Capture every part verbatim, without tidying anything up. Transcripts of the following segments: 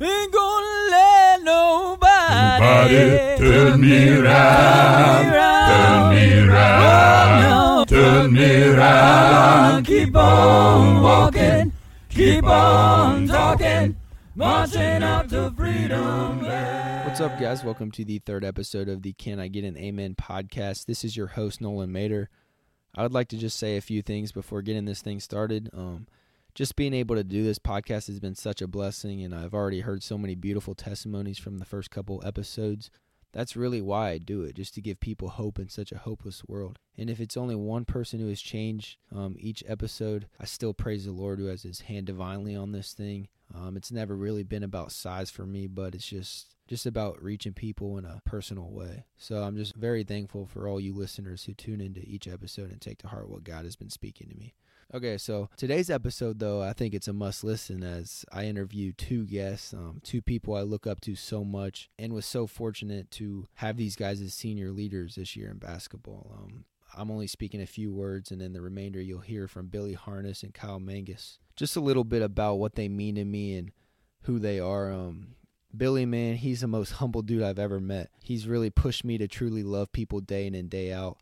Ain't gonna let nobody, nobody turn me around, turn me around, turn me around. Keep on walking, keep on talking, marching up to freedom land. What's up, guys? Welcome to the third episode of the Can I Get an Amen podcast. This is your host, Nolan Mader. I would like to just say a few things before getting this thing started. Um, just being able to do this podcast has been such a blessing, and I've already heard so many beautiful testimonies from the first couple episodes. That's really why I do it, just to give people hope in such a hopeless world. And if it's only one person who has changed um, each episode, I still praise the Lord who has his hand divinely on this thing. Um, it's never really been about size for me, but it's just just about reaching people in a personal way. So I'm just very thankful for all you listeners who tune into each episode and take to heart what God has been speaking to me. Okay, so today's episode, though, I think it's a must listen as I interview two guests, um, two people I look up to so much and was so fortunate to have these guys as senior leaders this year in basketball. Um, I'm only speaking a few words, and then the remainder you'll hear from Billy Harness and Kyle Mangus. Just a little bit about what they mean to me and who they are. Um, Billy, man, he's the most humble dude I've ever met. He's really pushed me to truly love people day in and day out.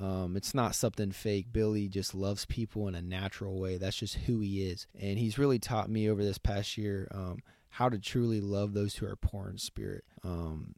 Um, it's not something fake. Billy just loves people in a natural way. That's just who he is. And he's really taught me over this past year um, how to truly love those who are poor in spirit. Um,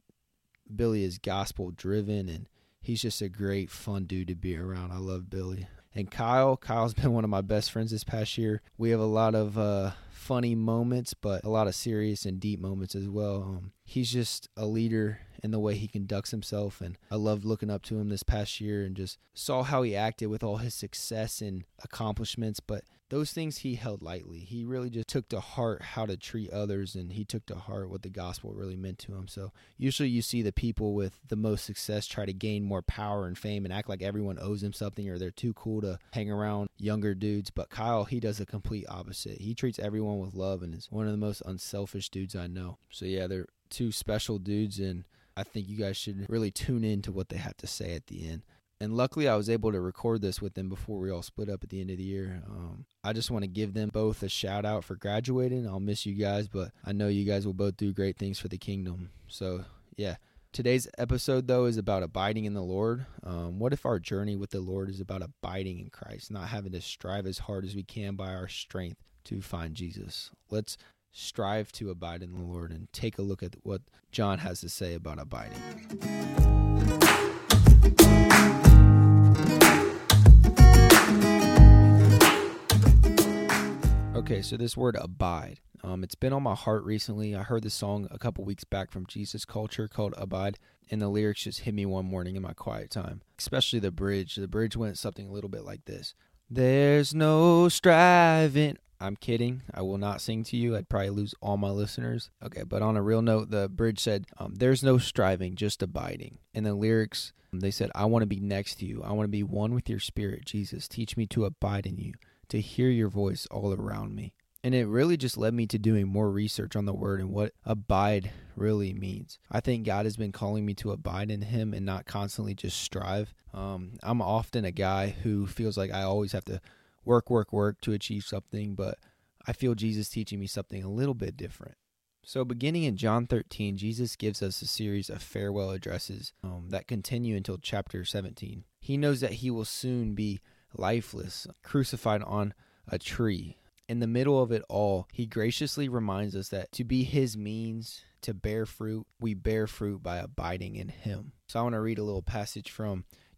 Billy is gospel driven, and he's just a great, fun dude to be around. I love Billy. And Kyle, Kyle's been one of my best friends this past year. We have a lot of uh, funny moments, but a lot of serious and deep moments as well. Um, he's just a leader in the way he conducts himself, and I loved looking up to him this past year and just saw how he acted with all his success and accomplishments, but those things he held lightly. He really just took to heart how to treat others, and he took to heart what the gospel really meant to him. So usually you see the people with the most success try to gain more power and fame and act like everyone owes them something or they're too cool to hang around younger dudes. But Kyle, he does the complete opposite. He treats everyone with love and is one of the most unselfish dudes I know. So yeah, they're two special dudes, and I think you guys should really tune in to what they have to say at the end. And luckily, I was able to record this with them before we all split up at the end of the year. Um, I just want to give them both a shout out for graduating. I'll miss you guys, but I know you guys will both do great things for the kingdom. So, yeah. Today's episode, though, is about abiding in the Lord. Um, what if our journey with the Lord is about abiding in Christ, not having to strive as hard as we can by our strength to find Jesus? Let's strive to abide in the Lord and take a look at what John has to say about abiding. Okay, so this word abide, um, it's been on my heart recently. I heard this song a couple weeks back from Jesus Culture called Abide, and the lyrics just hit me one morning in my quiet time, especially the bridge. The bridge went something a little bit like this. There's no striving. I'm kidding. I will not sing to you. I'd probably lose all my listeners. Okay, but on a real note, the bridge said, um, there's no striving, just abiding. And the lyrics, they said, I want to be next to you. I want to be one with your spirit, Jesus. Teach me to abide in you, to hear your voice all around me. And it really just led me to doing more research on the word and what abide really means. I think God has been calling me to abide in him and not constantly just strive. Um, I'm often a guy who feels like I always have to work, work, work to achieve something, but I feel Jesus teaching me something a little bit different. So beginning in John thirteen, Jesus gives us a series of farewell addresses um, that continue until chapter seventeen. He knows that he will soon be lifeless, crucified on a tree. In the middle of it all, he graciously reminds us that to be his means to bear fruit, we bear fruit by abiding in him. So I want to read a little passage from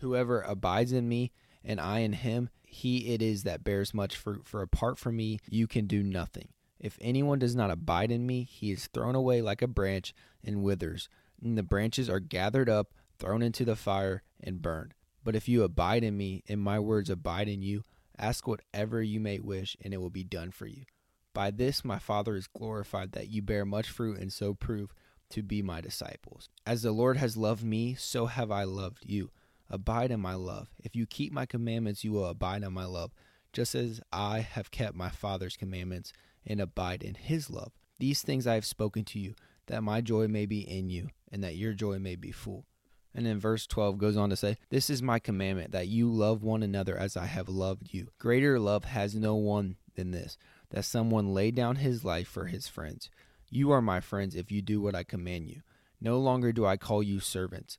Whoever abides in me and I in him, he it is that bears much fruit, for apart from me you can do nothing. If anyone does not abide in me, he is thrown away like a branch and withers, and the branches are gathered up, thrown into the fire, and burned. But if you abide in me, and my words abide in you, ask whatever you may wish, and it will be done for you. By this my Father is glorified, that you bear much fruit and so prove to be my disciples. As the Lord has loved me, so have I loved you. Abide in my love. If you keep my commandments, you will abide in my love, just as I have kept my Father's commandments and abide in his love. These things I have spoken to you, that my joy may be in you, and that your joy may be full. And then verse twelve goes on to say, this is my commandment, that you love one another as I have loved you. Greater love has no one than this, that someone lay down his life for his friends. You are my friends if you do what I command you. No longer do I call you servants,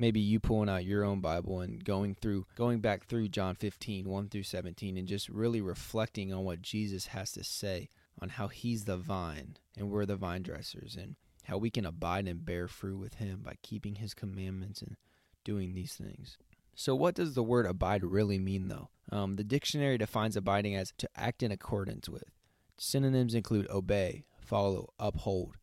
maybe you pulling out your own Bible and going through, going back through John fifteen, one through seventeen, and just really reflecting on what Jesus has to say on how he's the vine and we're the vine dressers, and how we can abide and bear fruit with him by keeping his commandments and doing these things. So what does the word abide really mean, though? Um, the dictionary defines abiding as to act in accordance with. Synonyms include obey, follow, uphold.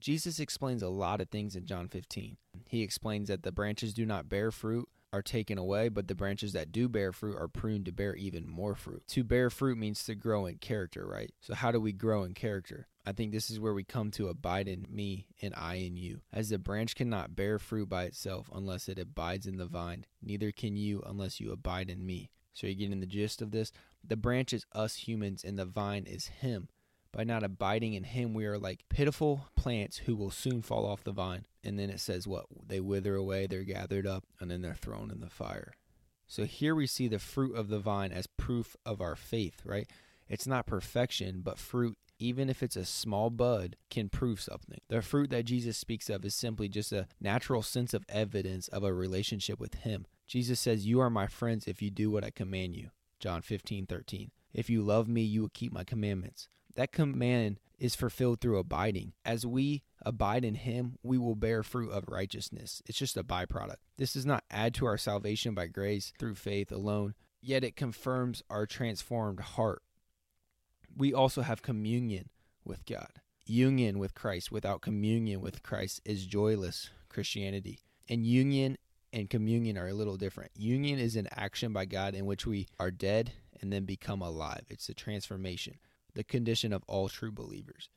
Jesus explains a lot of things in John fifteen. He explains that the branches do not bear fruit are taken away, but the branches that do bear fruit are pruned to bear even more fruit. To bear fruit means to grow in character, right? So how do we grow in character? I think this is where we come to abide in me and I in you. As the branch cannot bear fruit by itself unless it abides in the vine, neither can you unless you abide in me. So you're getting the gist of this? The branch is us humans and the vine is him. By not abiding in him, we are like pitiful plants who will soon fall off the vine. And then it says what? They wither away, they're gathered up, and then they're thrown in the fire. So here we see the fruit of the vine as proof of our faith, right? It's not perfection, but fruit, even if it's a small bud, can prove something. The fruit that Jesus speaks of is simply just a natural sense of evidence of a relationship with him. Jesus says, you are my friends if you do what I command you. John fifteen, thirteen. If you love me, you will keep my commandments. That command is fulfilled through abiding. As we abide in him, we will bear fruit of righteousness. It's just a byproduct. This does not add to our salvation by grace through faith alone, yet it confirms our transformed heart. We also have communion with God. Union with Christ without communion with Christ is joyless Christianity. And union and communion are a little different. Union is an action by God in which we are dead and then become alive. It's a transformation, the condition of all true believers.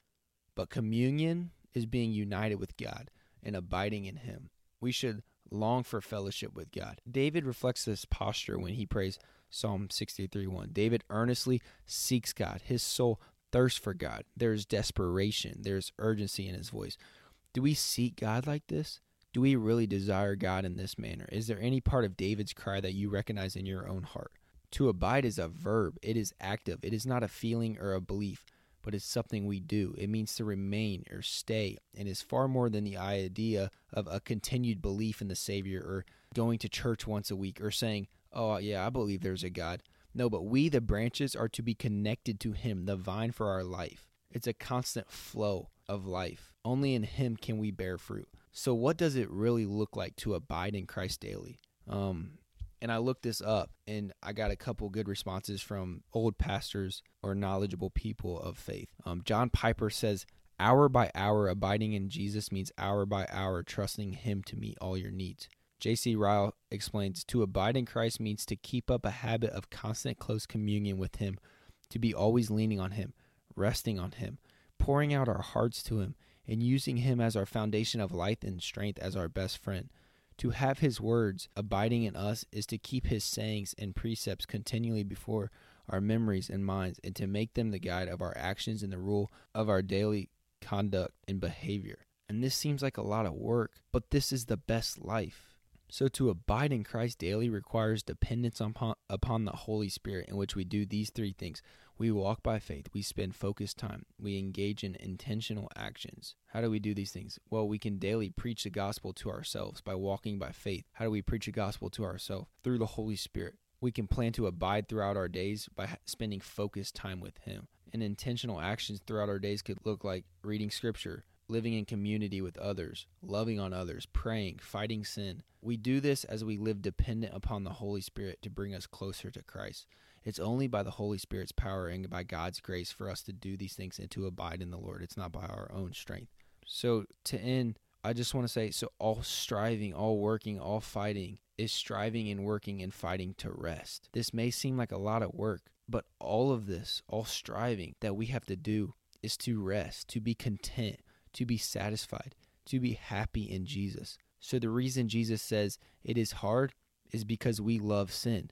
But communion is being united with God and abiding in him. We should long for fellowship with God. David reflects this posture when he prays Psalm sixty-three, one. David earnestly seeks God. His soul thirsts for God. There is desperation. There is urgency in his voice. Do we seek God like this? Do we really desire God in this manner? Is there any part of David's cry that you recognize in your own heart? To abide is a verb. It is active. It is not a feeling or a belief, but it's something we do. It means to remain or stay, and is far more than the idea of a continued belief in the Savior or going to church once a week or saying, oh, yeah, I believe there's a God. No, but we, the branches, are to be connected to him, the vine for our life. It's a constant flow of life. Only in him can we bear fruit. So what does it really look like to abide in Christ daily? Um, and I looked this up, and I got a couple good responses from old pastors or knowledgeable people of faith. Um, John Piper says, hour by hour abiding in Jesus means hour by hour trusting him to meet all your needs. J C. Ryle explains, to abide in Christ means to keep up a habit of constant close communion with him, to be always leaning on him, resting on him, pouring out our hearts to him, and using him as our foundation of life and strength as our best friend. To have his words abiding in us is to keep his sayings and precepts continually before our memories and minds, and to make them the guide of our actions and the rule of our daily conduct and behavior. And this seems like a lot of work, but this is the best life. So to abide in Christ daily requires dependence upon, upon the Holy Spirit, in which we do these three things. We walk by faith, we spend focused time, we engage in intentional actions. How do we do these things? Well, we can daily preach the gospel to ourselves by walking by faith. How do we preach the gospel to ourselves? Through the Holy Spirit. We can plan to abide throughout our days by spending focused time with him. And intentional actions throughout our days could look like reading scripture, living in community with others, loving on others, praying, fighting sin. We do this as we live dependent upon the Holy Spirit to bring us closer to Christ. It's only by the Holy Spirit's power and by God's grace for us to do these things and to abide in the Lord. It's not by our own strength. So to end, I just want to say, so all striving, all working, all fighting is striving and working and fighting to rest. This may seem like a lot of work, but all of this, all striving that we have to do is to rest, to be content, to be satisfied, to be happy in Jesus. So the reason Jesus says it is hard is because we love sin.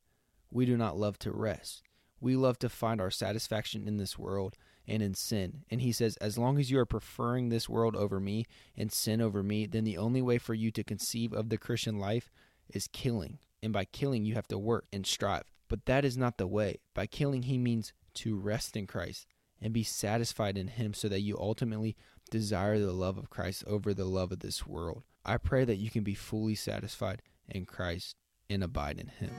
We do not love to rest. We love to find our satisfaction in this world and in sin. And he says, as long as you are preferring this world over me and sin over me, then the only way for you to conceive of the Christian life is killing. And by killing, you have to work and strive. But that is not the way. By killing, he means to rest in Christ and be satisfied in him so that you ultimately desire the love of Christ over the love of this world. I pray that you can be fully satisfied in Christ and abide in him.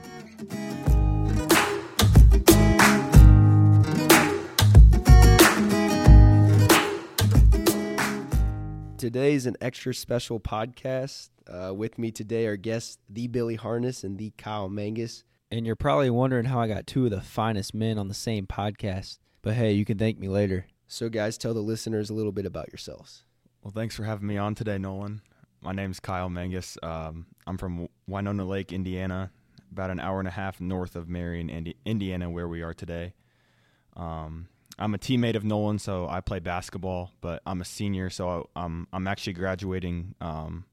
Today is an extra special podcast. Uh, with me today are guests, the Billy Harness and the Kyle Mangus. And you're probably wondering how I got two of the finest men on the same podcast. But hey, you can thank me later. So guys, tell the listeners a little bit about yourselves. Well, thanks for having me on today, Nolan. My name's Kyle Mangus. Um, I'm from Winona Lake, Indiana, about an hour and a half north of Marion, Indi- Indiana, where we are today. Um I'm a teammate of Nolan, so I play basketball, but I'm a senior, so I, um, I'm actually graduating um,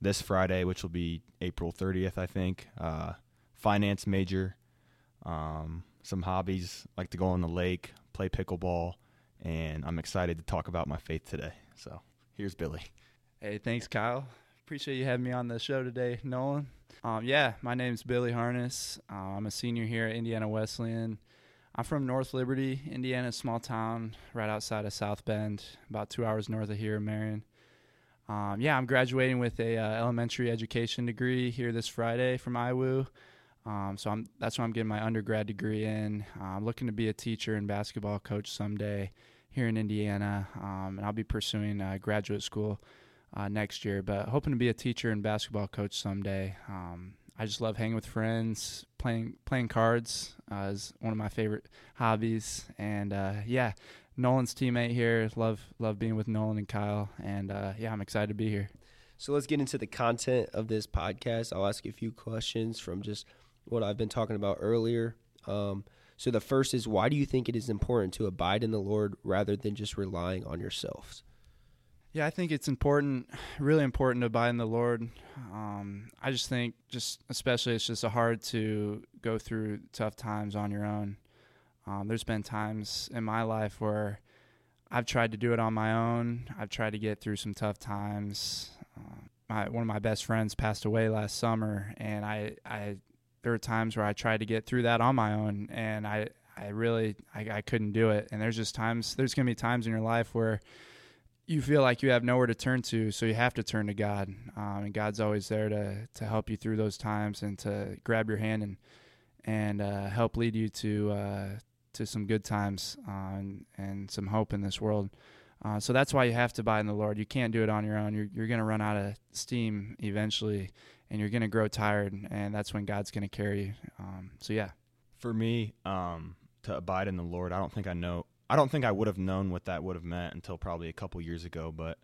this Friday, which will be April thirtieth, I think. Uh, finance major, um, some hobbies, like to go on the lake, play pickleball, and I'm excited to talk about my faith today. So here's Billy. Hey, thanks, Kyle. Appreciate you having me on the show today, Nolan. Um, yeah, my name's Billy Harness. Uh, I'm a senior here at Indiana Wesleyan. I'm from North Liberty, Indiana, small town right outside of South Bend, about two hours north of here, Marion. Um, yeah, I'm graduating with a uh, elementary education degree here this Friday from I W U. Um, so I'm, that's where I'm getting my undergrad degree in. Uh, I'm looking to be a teacher and basketball coach someday here in Indiana, um, and I'll be pursuing uh, graduate school uh, next year, but hoping to be a teacher and basketball coach someday. Um, I just love hanging with friends, playing playing cards uh, is one of my favorite hobbies. And, uh, yeah, Nolan's teammate here. Love love being with Nolan and Kyle. And, uh, yeah, I'm excited to be here. So let's get into the content of this podcast. I'll ask you a few questions from just what I've been talking about earlier. Um, so the first is, why do you think it is important to abide in the Lord rather than just relying on yourselves? Yeah, I think it's important, really important to abide in the Lord. Um, I just think just especially it's just hard to go through tough times on your own. Um, there's been times in my life where I've tried to do it on my own. I've tried to get through some tough times. Uh, my, one of my best friends passed away last summer, and I, I there were times where I tried to get through that on my own, and I, I really I, I couldn't do it. And there's just times, there's going to be times in your life where you feel like you have nowhere to turn to, so you have to turn to God. Um, and God's always there to to help you through those times and to grab your hand and and uh, help lead you to uh, to some good times uh, and, and some hope in this world. Uh, so that's why you have to abide in the Lord. You can't do it on your own. You're, you're going to run out of steam eventually, and you're going to grow tired, and that's when God's going to carry you. Um, so, yeah. For me, um, to abide in the Lord, I don't think I know I don't think I would have known what that would have meant until probably a couple years ago, but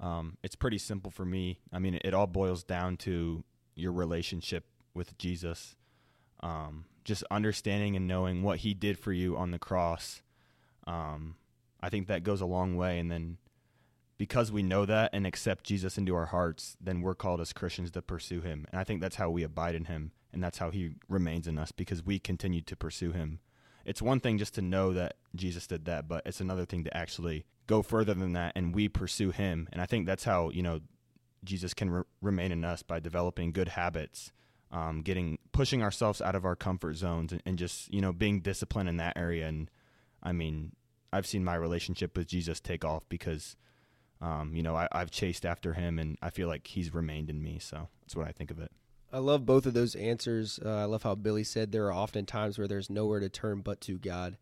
um, it's pretty simple for me. I mean, it all boils down to your relationship with Jesus, um, just understanding and knowing what he did for you on the cross. Um, I think that goes a long way, and then because we know that and accept Jesus into our hearts, then we're called as Christians to pursue him, and I think that's how we abide in him, and that's how he remains in us, because we continue to pursue him. It's one thing just to know that Jesus did that, but it's another thing to actually go further than that, and we pursue him. And I think that's how, you know, Jesus can re- remain in us, by developing good habits, um, getting pushing ourselves out of our comfort zones, and, and just, you know, being disciplined in that area. And I mean, I've seen my relationship with Jesus take off because, um, you know, I, I've chased after him, and I feel like he's remained in me. So that's what I think of it. I love both of those answers. Uh, I love how Billy said there are often times where there's nowhere to turn but to God,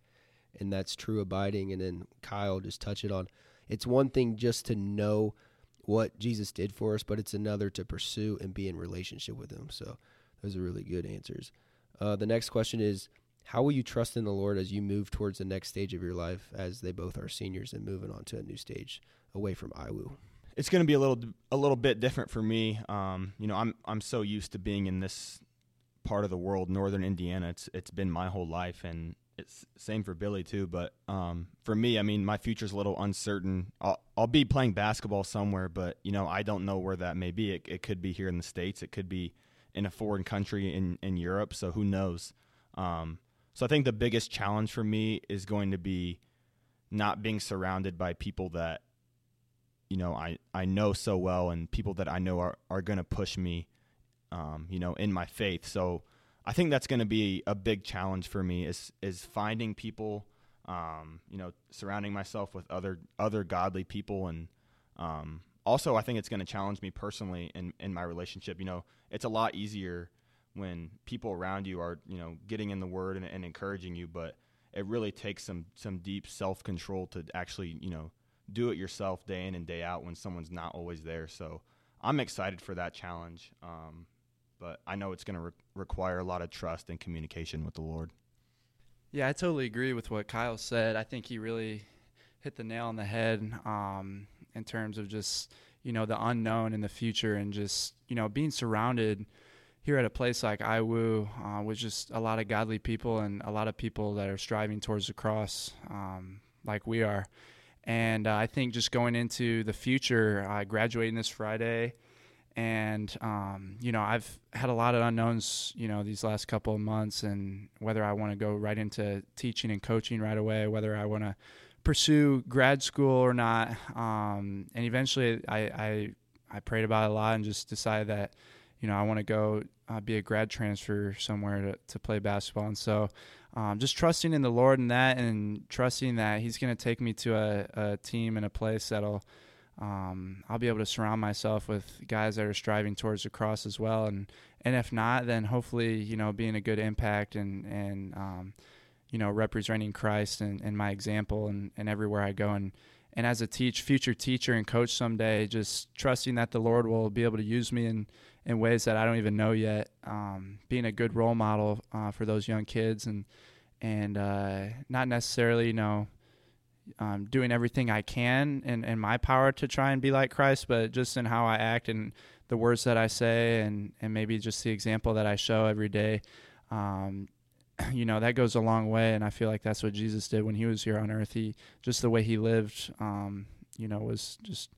and that's true abiding. And then Kyle just touched it on It's one thing just to know what Jesus did for us, but it's another to pursue and be in relationship with him. So those are really good answers. Uh, the next question is, how will you trust in the Lord as you move towards the next stage of your life, as they both are seniors and moving on to a new stage away from I W U? It's going to be a little a little bit different for me. Um, you know, I'm I'm so used to being in this part of the world, northern Indiana. It's it's been my whole life, and it's same for Billy too. But um, for me, I mean, my future's a little uncertain. I'll, I'll be playing basketball somewhere, but you know, I don't know where that may be. It, it could be here in the States. It could be in a foreign country in in Europe. So who knows? Um, So I think the biggest challenge for me is going to be not being surrounded by people that, you know, I, I know so well, and people that I know are, are going to push me, um, you know, in my faith. So I think that's going to be a big challenge for me is is finding people, um, you know, surrounding myself with other other godly people. And um, also I think it's going to challenge me personally in, in my relationship. You know, it's a lot easier when people around you are, you know, getting in the word and, and encouraging you, but it really takes some, some deep self-control to actually, you know, do it yourself day in and day out when someone's not always there. So I'm excited for that challenge, um, but I know it's going to re- require a lot of trust and communication with the Lord. Yeah, I totally agree with what Kyle said. I think he really hit the nail on the head um, in terms of just, you know, the unknown in the future, and just, you know, being surrounded here at a place like I W U, uh, with just a lot of godly people and a lot of people that are striving towards the cross, um, like we are. And uh, I think just going into the future, uh, graduating this Friday, and, um, you know, I've had a lot of unknowns, you know, these last couple of months, and whether I want to go right into teaching and coaching right away, whether I want to pursue grad school or not. Um, and eventually I, I, I prayed about it a lot and just decided that, you know, I want to go uh, be a grad transfer somewhere to, to play basketball. And so um, just trusting in the Lord and that, and trusting that he's going to take me to a, a team and a place that'll um, I'll be able to surround myself with guys that are striving towards the cross as well. And, and if not, then hopefully, you know, being a good impact and, and um, you know, representing Christ and, and my example and, and everywhere I go. And, and as a teach future teacher and coach someday, just trusting that the Lord will be able to use me and in ways that I don't even know yet, um, being a good role model uh, for those young kids, and and uh, not necessarily, you know, um, doing everything I can in, in my power to try and be like Christ, but just in how I act and the words that I say, and, and maybe just the example that I show every day, um, you know, that goes a long way. And I feel like that's what Jesus did when he was here on earth. He just the way he lived, um, you know, was just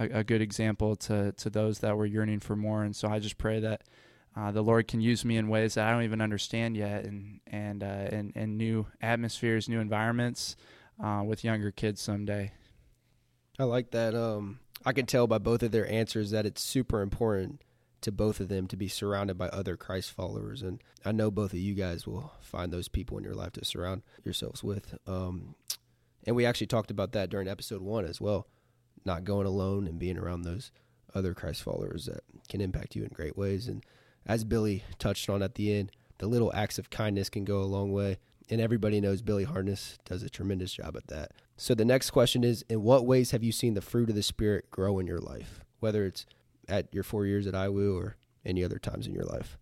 a good example to, to those that were yearning for more. And so I just pray that uh, the Lord can use me in ways that I don't even understand yet, and and uh, in, in new atmospheres, new environments uh, with younger kids someday. I like that. Um, I can tell by both of their answers that it's super important to both of them to be surrounded by other Christ followers. And I know both of you guys will find those people in your life to surround yourselves with. Um, and we actually talked about that during episode one as well. Not going alone and being around those other Christ followers that can impact you in great ways. And as Billy touched on at the end, the little acts of kindness can go a long way. And everybody knows Billy Harness does a tremendous job at that. So the next question is, in what ways have you seen the fruit of the Spirit grow in your life, whether it's at your four years at I W U or any other times in your life?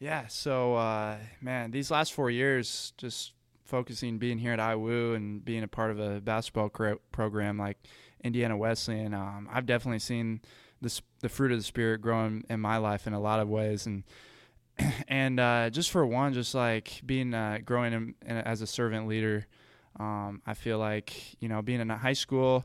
Yeah, so, uh, man, these last four years, just focusing, being here at I W U and being a part of a basketball program like Indiana Wesleyan, um, I've definitely seen this, the fruit of the Spirit growing in my life in a lot of ways. And and uh, just for one, just like being uh, growing in, in, as a servant leader, um, I feel like, you know, being in a high school,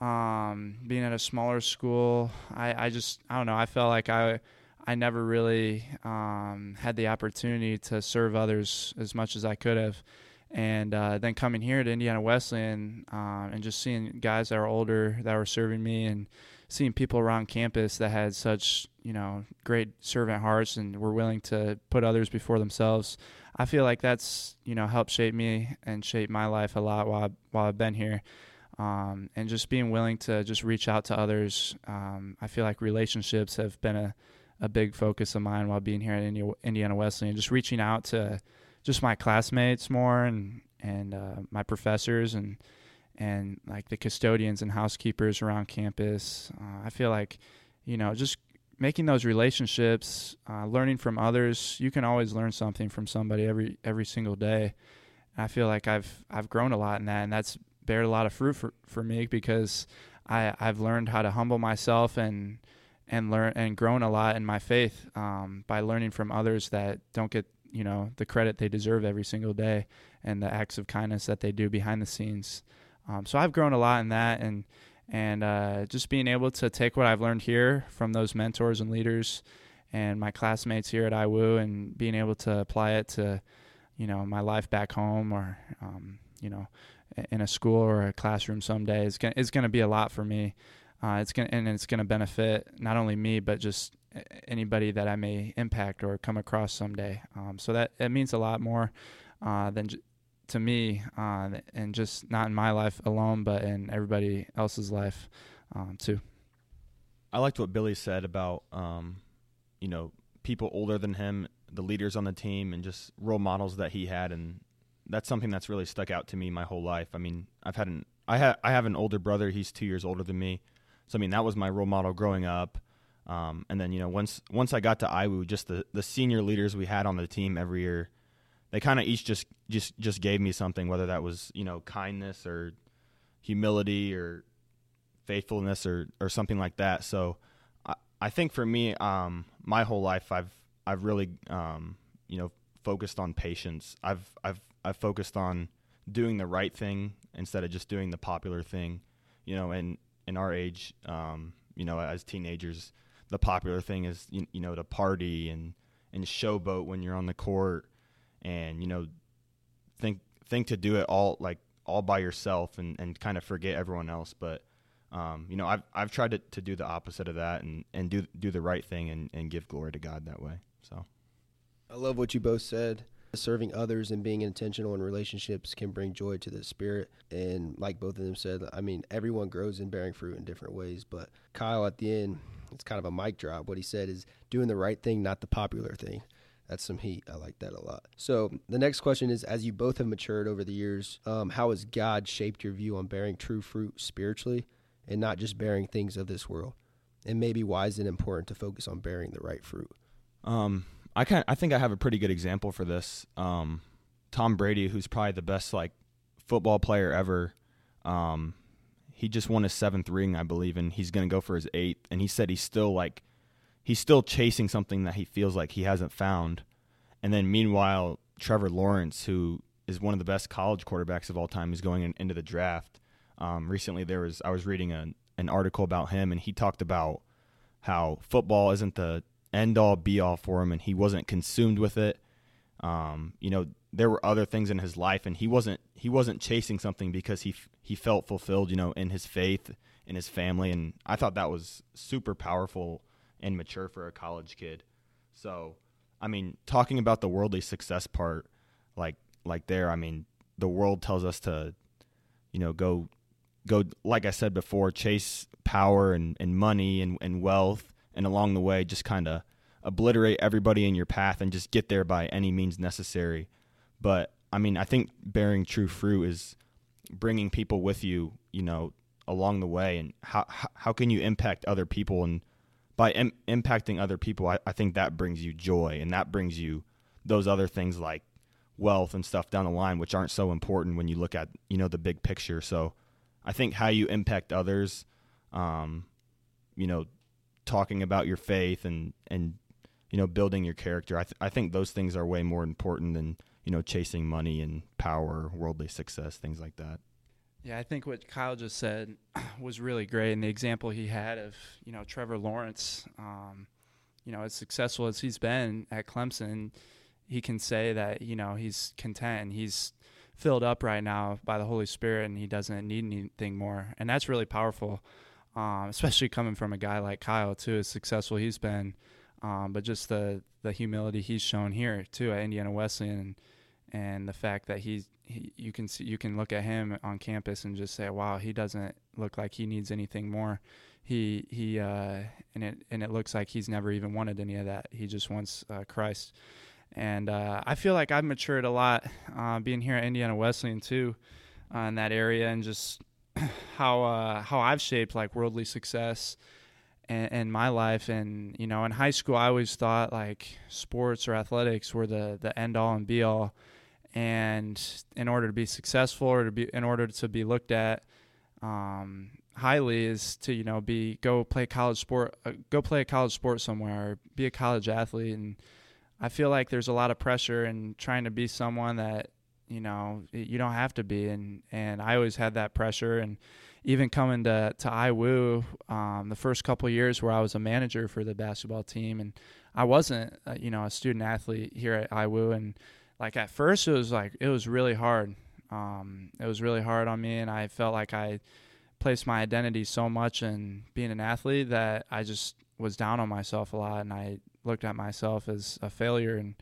um, being at a smaller school, I, I just, I don't know, I felt like I I never really um, had the opportunity to serve others as much as I could have. And uh, then coming here to Indiana Wesleyan um, and just seeing guys that are older that were serving me, and seeing people around campus that had such, you know, great servant hearts and were willing to put others before themselves, I feel like that's, you know, helped shape me and shape my life a lot while, I, while I've been here. Um, and just being willing to just reach out to others. Um, I feel like relationships have been a, a big focus of mine while being here at Indiana Wesleyan, just reaching out to just my classmates more, and and uh, my professors, and and like the custodians and housekeepers around campus. Uh, I feel like, you know, just making those relationships, uh, learning from others. You can always learn something from somebody every every single day. And I feel like I've I've grown a lot in that, and that's bared a lot of fruit for, for me because I, I've learned how to humble myself and and learn and grown a lot in my faith um, by learning from others that don't get, you know, the credit they deserve every single day and the acts of kindness that they do behind the scenes. Um, so I've grown a lot in that, and and uh, just being able to take what I've learned here from those mentors and leaders and my classmates here at I W U and being able to apply it to, you know, my life back home or, um, you know, in a school or a classroom someday is gonna, is going to be a lot for me. Uh, it's gonna and it's going to benefit not only me but just anybody that I may impact or come across someday. Um, so that it means a lot more uh, than j- to me, uh, and just not in my life alone, but in everybody else's life um, too. I liked what Billy said about um, you know, people older than him, the leaders on the team, and just role models that he had, and that's something that's really stuck out to me my whole life. I mean, I've had an I ha- I have an older brother. He's two years older than me. So, I mean, that was my role model growing up. Um, and then, you know, once once I got to I W U, just the, the senior leaders we had on the team every year, they kind of each just, just just gave me something, whether that was, you know, kindness or humility or faithfulness or, or something like that. So I, I think for me, um, my whole life, I've I've really, um, you know, focused on patience. I've I've I've focused on doing the right thing instead of just doing the popular thing, you know, and in our age, um, you know, as teenagers, the popular thing is, you, you know, to party and, and showboat when you're on the court and, you know, think, think to do it all, like all by yourself and, and kind of forget everyone else. But, um, you know, I've, I've tried to, to do the opposite of that and, and do, do the right thing and, and give glory to God that way. So I love what you both said. Serving others and being intentional in relationships can bring joy to the spirit. And like both of them said, I mean, everyone grows in bearing fruit in different ways. But Kyle, at the end, it's kind of a mic drop. What he said is doing the right thing, not the popular thing. That's some heat. I like that a lot. So the next question is, as you both have matured over the years, um, how has God shaped your view on bearing true fruit spiritually and not just bearing things of this world? And maybe why is it important to focus on bearing the right fruit? Um. I kind I think I have a pretty good example for this. Um, Tom Brady, who's probably the best like football player ever, um, he just won his seventh ring, I believe, and he's going to go for his eighth. And he said he's still like he's still chasing something that he feels like he hasn't found. And then meanwhile, Trevor Lawrence, who is one of the best college quarterbacks of all time, is going in, into the draft. Um, recently, there was I was reading a, an article about him, and he talked about how football isn't the end-all, be-all for him, and he wasn't consumed with it. Um, you know, there were other things in his life, and he wasn't he wasn't chasing something because he he felt fulfilled, you know, in his faith, in his family, and I thought that was super powerful and mature for a college kid. So, I mean, talking about the worldly success part, like like there, I mean, the world tells us to, you know, go, go like I said before, chase power and, and money and, and wealth, and along the way just kind of obliterate everybody in your path and just get there by any means necessary. But, I mean, I think bearing true fruit is bringing people with you, you know, along the way. And how how can you impact other people? And by im- impacting other people, I, I think that brings you joy, and that brings you those other things like wealth and stuff down the line, which aren't so important when you look at, you know, the big picture. So I think how you impact others, um, you know, talking about your faith and, and, you know, building your character. I th- I think those things are way more important than, you know, chasing money and power, worldly success, things like that. Yeah. I think what Kyle just said was really great. And the example he had of, you know, Trevor Lawrence, um, you know, as successful as he's been at Clemson, he can say that, you know, he's content and he's filled up right now by the Holy Spirit and he doesn't need anything more. And that's really powerful. Um, especially coming from a guy like Kyle, too, as successful he's been, um, but just the, the humility he's shown here, too, at Indiana Wesleyan, and, and the fact that he's, he, you can see, you can look at him on campus and just say, wow, he doesn't look like he needs anything more. He he uh, and it and it looks like he's never even wanted any of that. He just wants uh, Christ. And uh, I feel like I've matured a lot uh, being here at Indiana Wesleyan, too. uh, in that area, and just how uh, how I've shaped like worldly success and, and my life. And you know, in high school, I always thought like sports or athletics were the the end all and be all. And in order to be successful, or to be in order to be looked at um, highly, is to you know be go play college sport, uh, go play a college sport somewhere, or be a college athlete. And I feel like there's a lot of pressure in trying to be someone that you know you don't have to be. And and I always had that pressure. And even coming to to I W U, um, the first couple of years where I was a manager for the basketball team, and I wasn't uh, you know a student athlete here at I W U, and like at first it was like, it was really hard. Um, it was really hard on me. And I felt like I placed my identity so much in being an athlete that I just was down on myself a lot. And I looked at myself as a failure. And,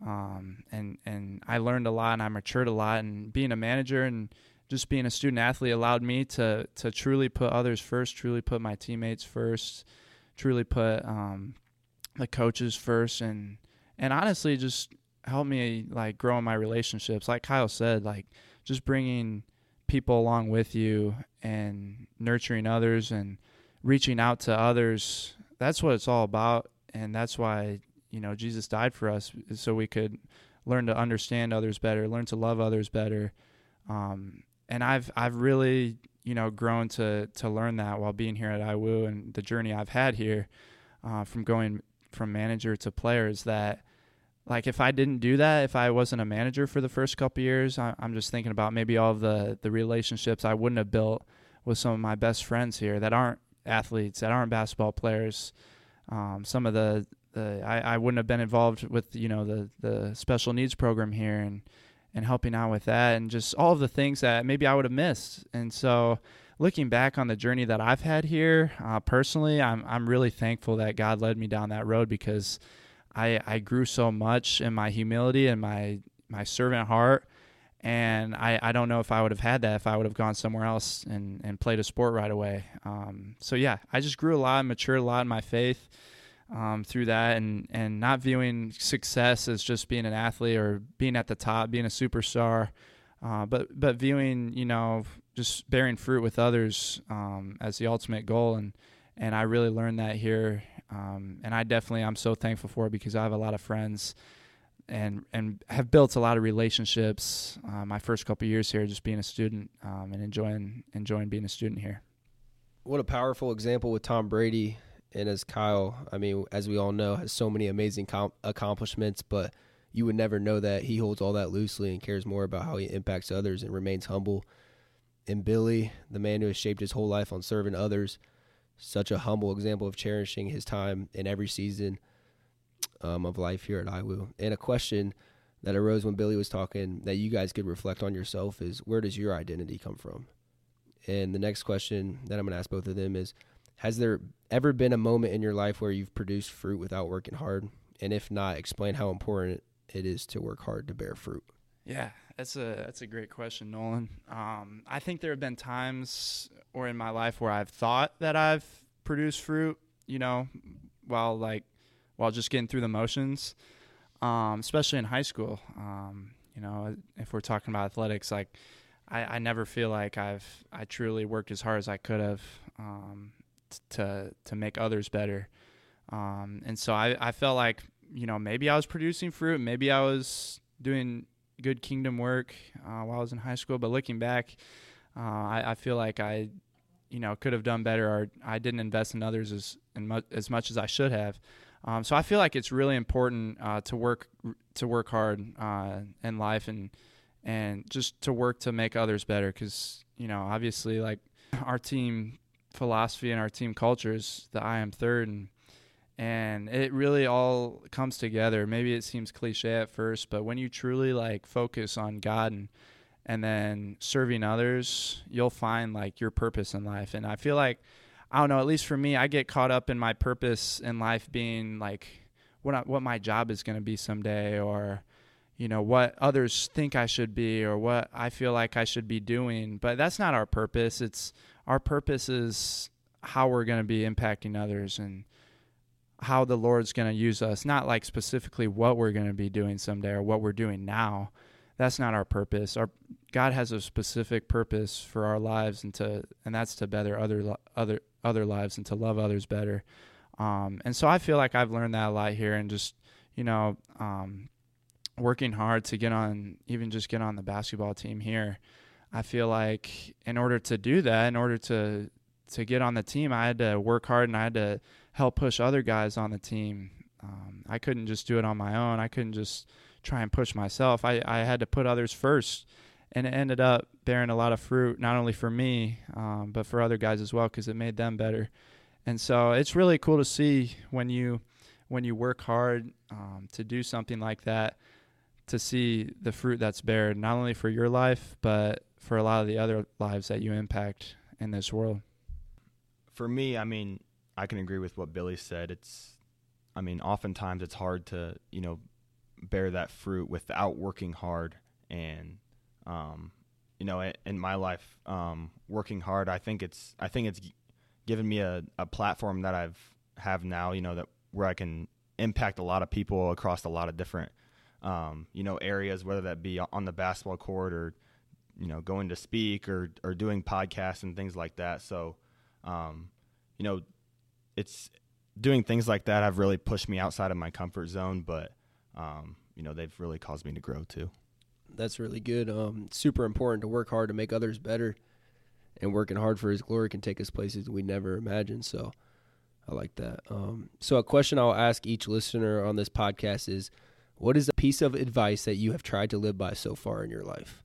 um, and, and I learned a lot, and I matured a lot, and being a manager and just being a student athlete allowed me to, to truly put others first, truly put my teammates first, truly put, um, the coaches first. And, and honestly, just, helped me like grow in my relationships. Like Kyle said, like just bringing people along with you and nurturing others and reaching out to others. That's what it's all about. And that's why, you know, Jesus died for us, so we could learn to understand others better, learn to love others better. Um, and I've, I've really, you know, grown to, to learn that while being here at I W U, and the journey I've had here, uh, from going from manager to player, is that, like if I didn't do that, if I wasn't a manager for the first couple of years, I, I'm just thinking about maybe all of the, the relationships I wouldn't have built with some of my best friends here that aren't athletes, that aren't basketball players. Um, some of the, the I, I wouldn't have been involved with, you know, the, the special needs program here and, and helping out with that, and just all of the things that maybe I would have missed. And so looking back on the journey that I've had here, uh, personally, I'm I'm really thankful that God led me down that road, because I, I grew so much in my humility and my, my servant heart, and I, I don't know if I would have had that if I would have gone somewhere else and, and played a sport right away. Um, so, yeah, I just grew a lot and matured a lot in my faith um, through that, and, and not viewing success as just being an athlete or being at the top, being a superstar, uh, but but viewing, you know, just bearing fruit with others um, as the ultimate goal. And, and I really learned that here. Um, and I definitely, I'm so thankful for it, because I have a lot of friends and, and have built a lot of relationships, uh, my first couple of years here, just being a student, um, and enjoying, enjoying being a student here. What a powerful example with Tom Brady. And as Kyle, I mean, as we all know, has so many amazing com- accomplishments, but you would never know that he holds all that loosely and cares more about how he impacts others and remains humble. And Billy, the man who has shaped his whole life on serving others, such a humble example of cherishing his time in every season um, of life here at I W U. And a question that arose when Billy was talking that you guys could reflect on yourself is, where does your identity come from? And the next question that I'm going to ask both of them is, has there ever been a moment in your life where you've produced fruit without working hard? And if not, explain how important it is to work hard to bear fruit. Yeah, that's a that's a great question, Nolan. Um, I think there have been times or in my life where I've thought that I've produced fruit, you know, while like while just getting through the motions, um, especially in high school. Um, you know, if we're talking about athletics, like I, I never feel like I've I truly worked as hard as I could have um, t- to to make others better, um, and so I, I felt like you know maybe I was producing fruit, maybe I was doing good kingdom work uh, while I was in high school. But looking back, uh, I, I feel like I, you know, could have done better, or I didn't invest in others as in mu- as much as I should have. Um, so I feel like it's really important uh, to work to work hard uh, in life, and and just to work to make others better. Because you know, obviously, like our team philosophy and our team culture is the I am third, and And it really all comes together. Maybe it seems cliche at first, but when you truly like focus on God and and then serving others, you'll find like your purpose in life. And I feel like, I don't know, at least for me, I get caught up in my purpose in life being like what I, what my job is going to be someday, or you know what others think I should be, or what I feel like I should be doing. But that's not our purpose. It's our purpose is how we're going to be impacting others and how the Lord's going to use us, not like specifically what we're going to be doing someday or what we're doing now. that's not our purpose. Our God has a specific purpose for our lives, and to and that's to better other other other lives and to love others better. Um, and so I feel like I've learned that a lot here, and just you know um, working hard to get on, even just get on the basketball team here. I feel like in order to do that, in order to to get on the team, I had to work hard and I had to help push other guys on the team. Um, I couldn't just do it on my own. I couldn't just try and push myself. I, I had to put others first, and it ended up bearing a lot of fruit, not only for me, um, but for other guys as well, because it made them better. And so it's really cool to see when you when you work hard um, to do something like that, to see the fruit that's bared, not only for your life, but for a lot of the other lives that you impact in this world. For me, I mean, I can agree with what Billy said. It's, I mean, oftentimes it's hard to, you know, bear that fruit without working hard. And, um, you know, in my life, um, working hard, I think it's, I think it's given me a, a platform that I've have now, you know, that where I can impact a lot of people across a lot of different, um, you know, areas, whether that be on the basketball court or, you know, going to speak or, or doing podcasts and things like that. So, um, you know, it's doing things like that have really pushed me outside of my comfort zone, but, um, you know, they've really caused me to grow too. That's really good. Um, it's super important to work hard to make others better, and working hard for his glory can take us places we never imagined. So I like that. Um, so a question I'll ask each listener on this podcast is, what is a piece of advice that you have tried to live by so far in your life?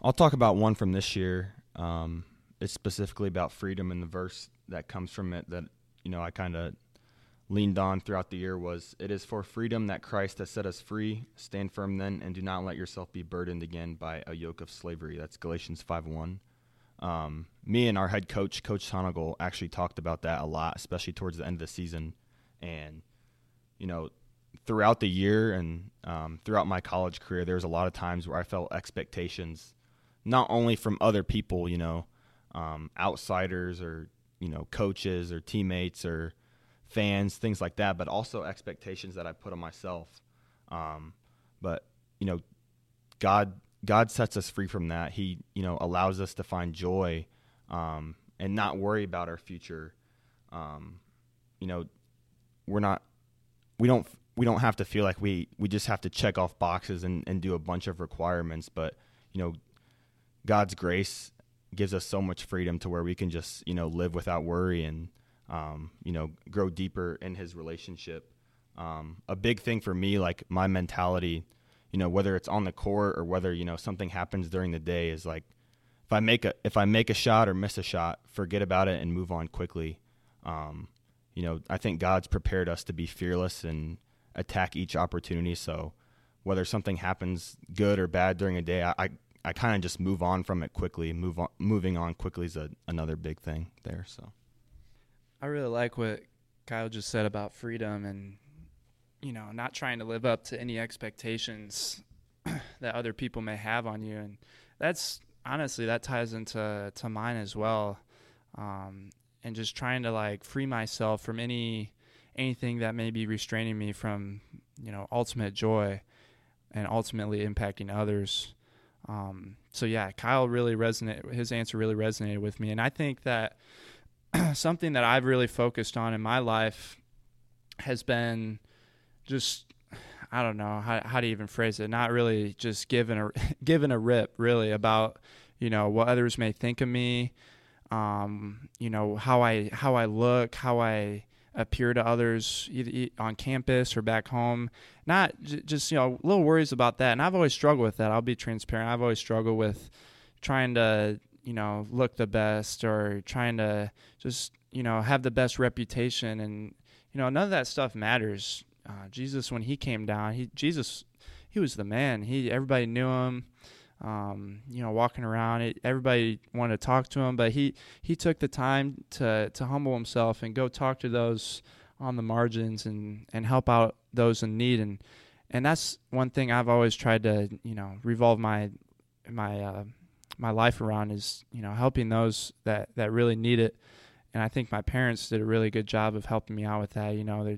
I'll talk about one from this year. Um, it's specifically about freedom, and the verse that comes from it that, you know, I kind of leaned on throughout the year was, "It is for freedom that Christ has set us free. Stand firm then, and do not let yourself be burdened again by a yoke of slavery." That's Galatians five one. Um, me and our head coach, Coach Tonegal, actually talked about that a lot, especially towards the end of the season. And, you know, throughout the year and um, throughout my college career, there was a lot of times where I felt expectations, not only from other people, you know, um, outsiders or, you know, coaches or teammates or fans, things like that, but also expectations that I put on myself. Um, but, you know, God, God sets us free from that. He, you know, allows us to find joy, um, and not worry about our future. Um, you know, we're not, we don't, we don't have to feel like we, we just have to check off boxes and, and do a bunch of requirements. But, you know, God's grace gives us so much freedom to where we can just, you know, live without worry and, um, you know, grow deeper in his relationship. Um, a big thing for me, like my mentality, you know, whether it's on the court or whether, you know, something happens during the day, is like, if I make a, if I make a shot or miss a shot, forget about it and move on quickly. Um, you know, I think God's prepared us to be fearless and attack each opportunity. So whether something happens good or bad during a day, I, I I kind of just move on from it quickly. Move on, moving on quickly is a, another big thing there. So, I really like what Kyle just said about freedom and, you know, not trying to live up to any expectations that other people may have on you. And that's honestly, that ties into to mine as well. Um, and just trying to like free myself from any anything that may be restraining me from, you know, ultimate joy and ultimately impacting others. Um, so yeah, Kyle really resonated, his answer really resonated with me. And I think that something that I've really focused on in my life has been just, I don't know how, how to even phrase it, not really just giving a, giving a rip really about, you know, what others may think of me, um, you know, how I, how I look, how I appear to others either on campus or back home, not j- just, you know, little worries about that. And I've always struggled with that. I'll be transparent. I've always struggled with trying to, you know, look the best or trying to just, you know, have the best reputation. And, you know, none of that stuff matters. Uh, Jesus, when he came down, he, Jesus, he was the man. He, everybody knew him, um, you know, walking around, it, everybody wanted to talk to him, but he, he took the time to, to humble himself and go talk to those on the margins and, and help out those in need. And, and that's one thing I've always tried to, you know, revolve my, my, uh, my life around is, you know, helping those that, that really need it. And I think my parents did a really good job of helping me out with that. You know,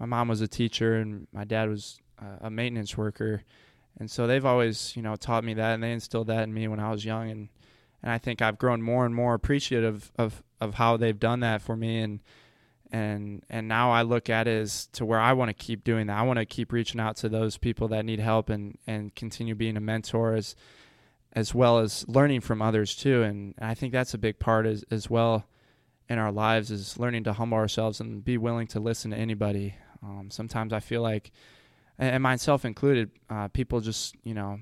my mom was a teacher and my dad was uh, a maintenance worker. And so they've always, you know, taught me that, and they instilled that in me when I was young. And, and I think I've grown more and more appreciative of, of how they've done that for me. And, and, and now I look at it as to where I want to keep doing that. I want to keep reaching out to those people that need help and, and continue being a mentor as, as well as learning from others too. And I think that's a big part as, as well in our lives, is learning to humble ourselves and be willing to listen to anybody. Um, sometimes I feel like, and myself included, uh, people just, you know,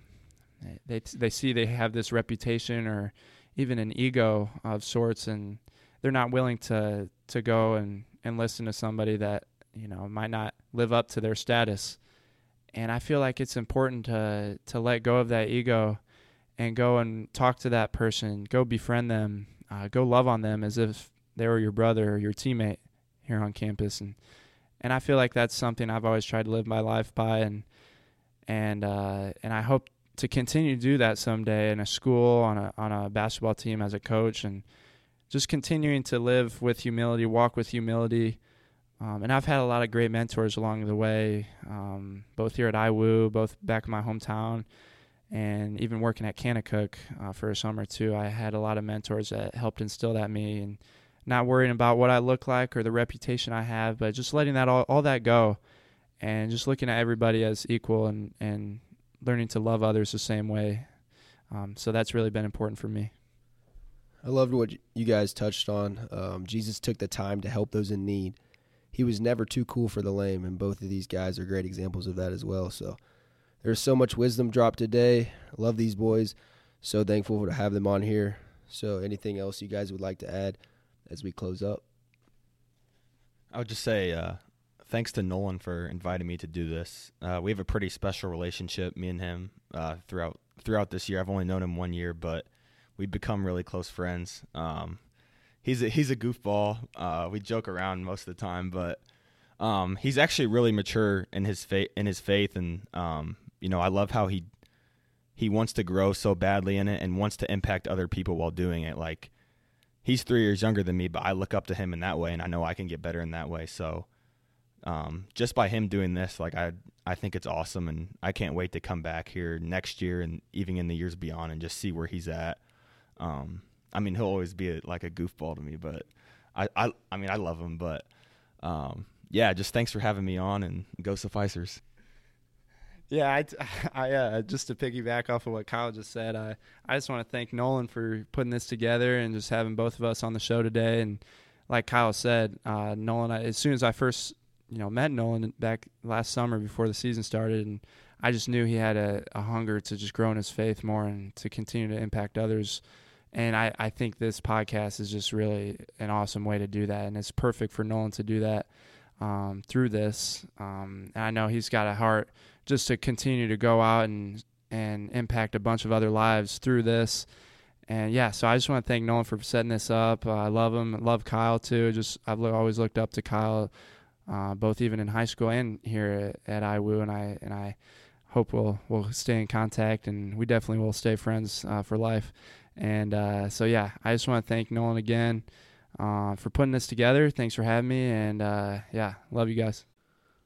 they they see they have this reputation or even an ego of sorts, and they're not willing to, to go and, and listen to somebody that, you know, might not live up to their status. And I feel like it's important to to let go of that ego and go and talk to that person, go befriend them, uh, go love on them as if they were your brother or your teammate here on campus. And And I feel like that's something I've always tried to live my life by, and and uh, and I hope to continue to do that someday in a school, on a on a basketball team, as a coach, and just continuing to live with humility, walk with humility. Um, and I've had a lot of great mentors along the way, um, both here at I W U, both back in my hometown, and even working at Canna Cook uh, for a summer too. I had a lot of mentors that helped instill that in me, and not worrying about what I look like or the reputation I have, but just letting that all, all that go, and just looking at everybody as equal, and, and learning to love others the same way. Um, so that's really been important for me. I loved what you guys touched on. Um, Jesus took the time to help those in need. He was never too cool for the lame, and both of these guys are great examples of that as well. So there's so much wisdom dropped today. I love these boys. So thankful to have them on here. So anything else you guys would like to add as we close up? I would just say uh, thanks to Nolan for inviting me to do this. Uh, we have a pretty special relationship, me and him, uh, throughout throughout this year. I've only known him one year, but we've become really close friends. Um, he's a, he's a goofball. Uh, we joke around most of the time, but um, he's actually really mature in his faith. In his faith, and um, you know, I love how he he wants to grow so badly in it and wants to impact other people while doing it. Like, he's three years younger than me, but I look up to him in that way, and I know I can get better in that way. So um, just by him doing this, like I I think it's awesome, and I can't wait to come back here next year and even in the years beyond and just see where he's at. Um, I mean, he'll always be a, like a goofball to me, but I, I, I mean, I love him. But, um, yeah, just thanks for having me on, and go Sufficers. Yeah, I, I uh, just to piggyback off of what Kyle just said, I, I just want to thank Nolan for putting this together and just having both of us on the show today. And like Kyle said, uh, Nolan, I, as soon as I first, you know, met Nolan back last summer before the season started, and I just knew he had a, a hunger to just grow in his faith more and to continue to impact others. And I, I think this podcast is just really an awesome way to do that, and it's perfect for Nolan to do that um, through this. Um, and I know he's got a heart just to continue to go out and and impact a bunch of other lives through this. And yeah, so I just want to thank Nolan for setting this up. Uh, I love him. I love Kyle too. Just I've always looked up to Kyle, uh, both even in high school and here at, at I W U. And I and I hope we'll we'll stay in contact, and we definitely will stay friends uh, for life. And uh, so yeah, I just want to thank Nolan again uh, for putting this together. Thanks for having me. And uh, yeah, love you guys.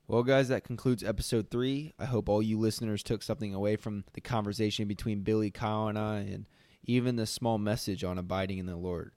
Well, guys, that concludes episode three. I hope all you listeners took something away from the conversation between Billy, Kyle, and I, and even the small message on abiding in the Lord.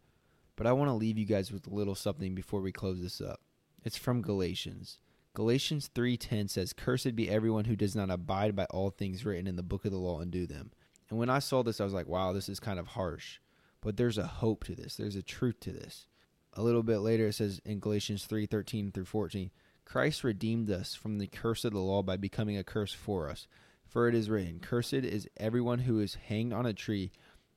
But I want to leave you guys with a little something before we close this up. It's from Galatians. Galatians three ten says, "Cursed be everyone who does not abide by all things written in the book of the law and do them." And when I saw this, I was like, wow, this is kind of harsh. But there's a hope to this. There's a truth to this. A little bit later, it says in Galatians three thirteen through fourteen, "Christ redeemed us from the curse of the law by becoming a curse for us. For it is written, cursed is everyone who is hanged on a tree,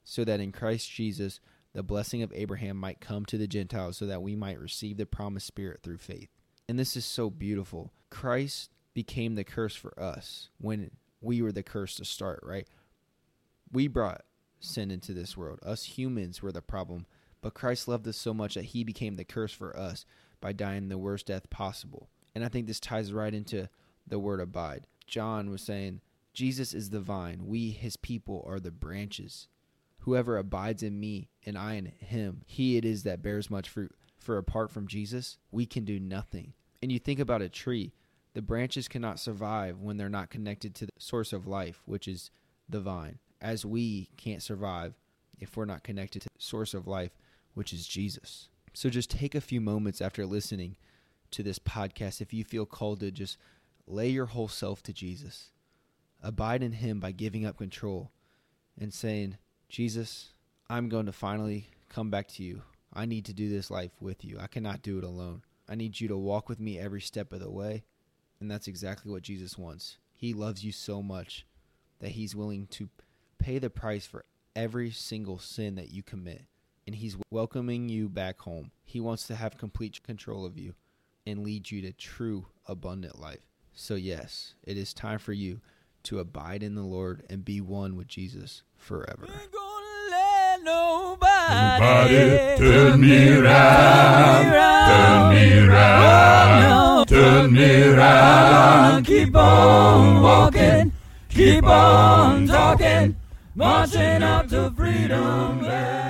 so that in Christ Jesus the blessing of Abraham might come to the Gentiles, so that we might receive the promised Spirit through faith." And this is so beautiful. Christ became the curse for us when we were the curse to start, right? We brought sin into this world. Us humans were the problem. But Christ loved us so much that he became the curse for us by dying the worst death possible. And I think this ties right into the word abide. John was saying, Jesus is the vine. We, his people, are the branches. Whoever abides in me and I in him, he it is that bears much fruit. For apart from Jesus, we can do nothing. And you think about a tree. The branches cannot survive when they're not connected to the source of life, which is the vine. As we can't survive if we're not connected to the source of life, which is Jesus. So just take a few moments after listening to this podcast, if you feel called to, just lay your whole self to Jesus. Abide in him by giving up control and saying, Jesus, I'm going to finally come back to you. I need to do this life with you. I cannot do it alone. I need you to walk with me every step of the way. And that's exactly what Jesus wants. He loves you so much that he's willing to pay the price for every single sin that you commit. And he's welcoming you back home. He wants to have complete control of you and lead you to true abundant life. So yes, it is time for you to abide in the Lord and be one with Jesus forever. Nobody turn me around, turn me around, turn me around. Keep on walking, keep on talking, marching up to freedom.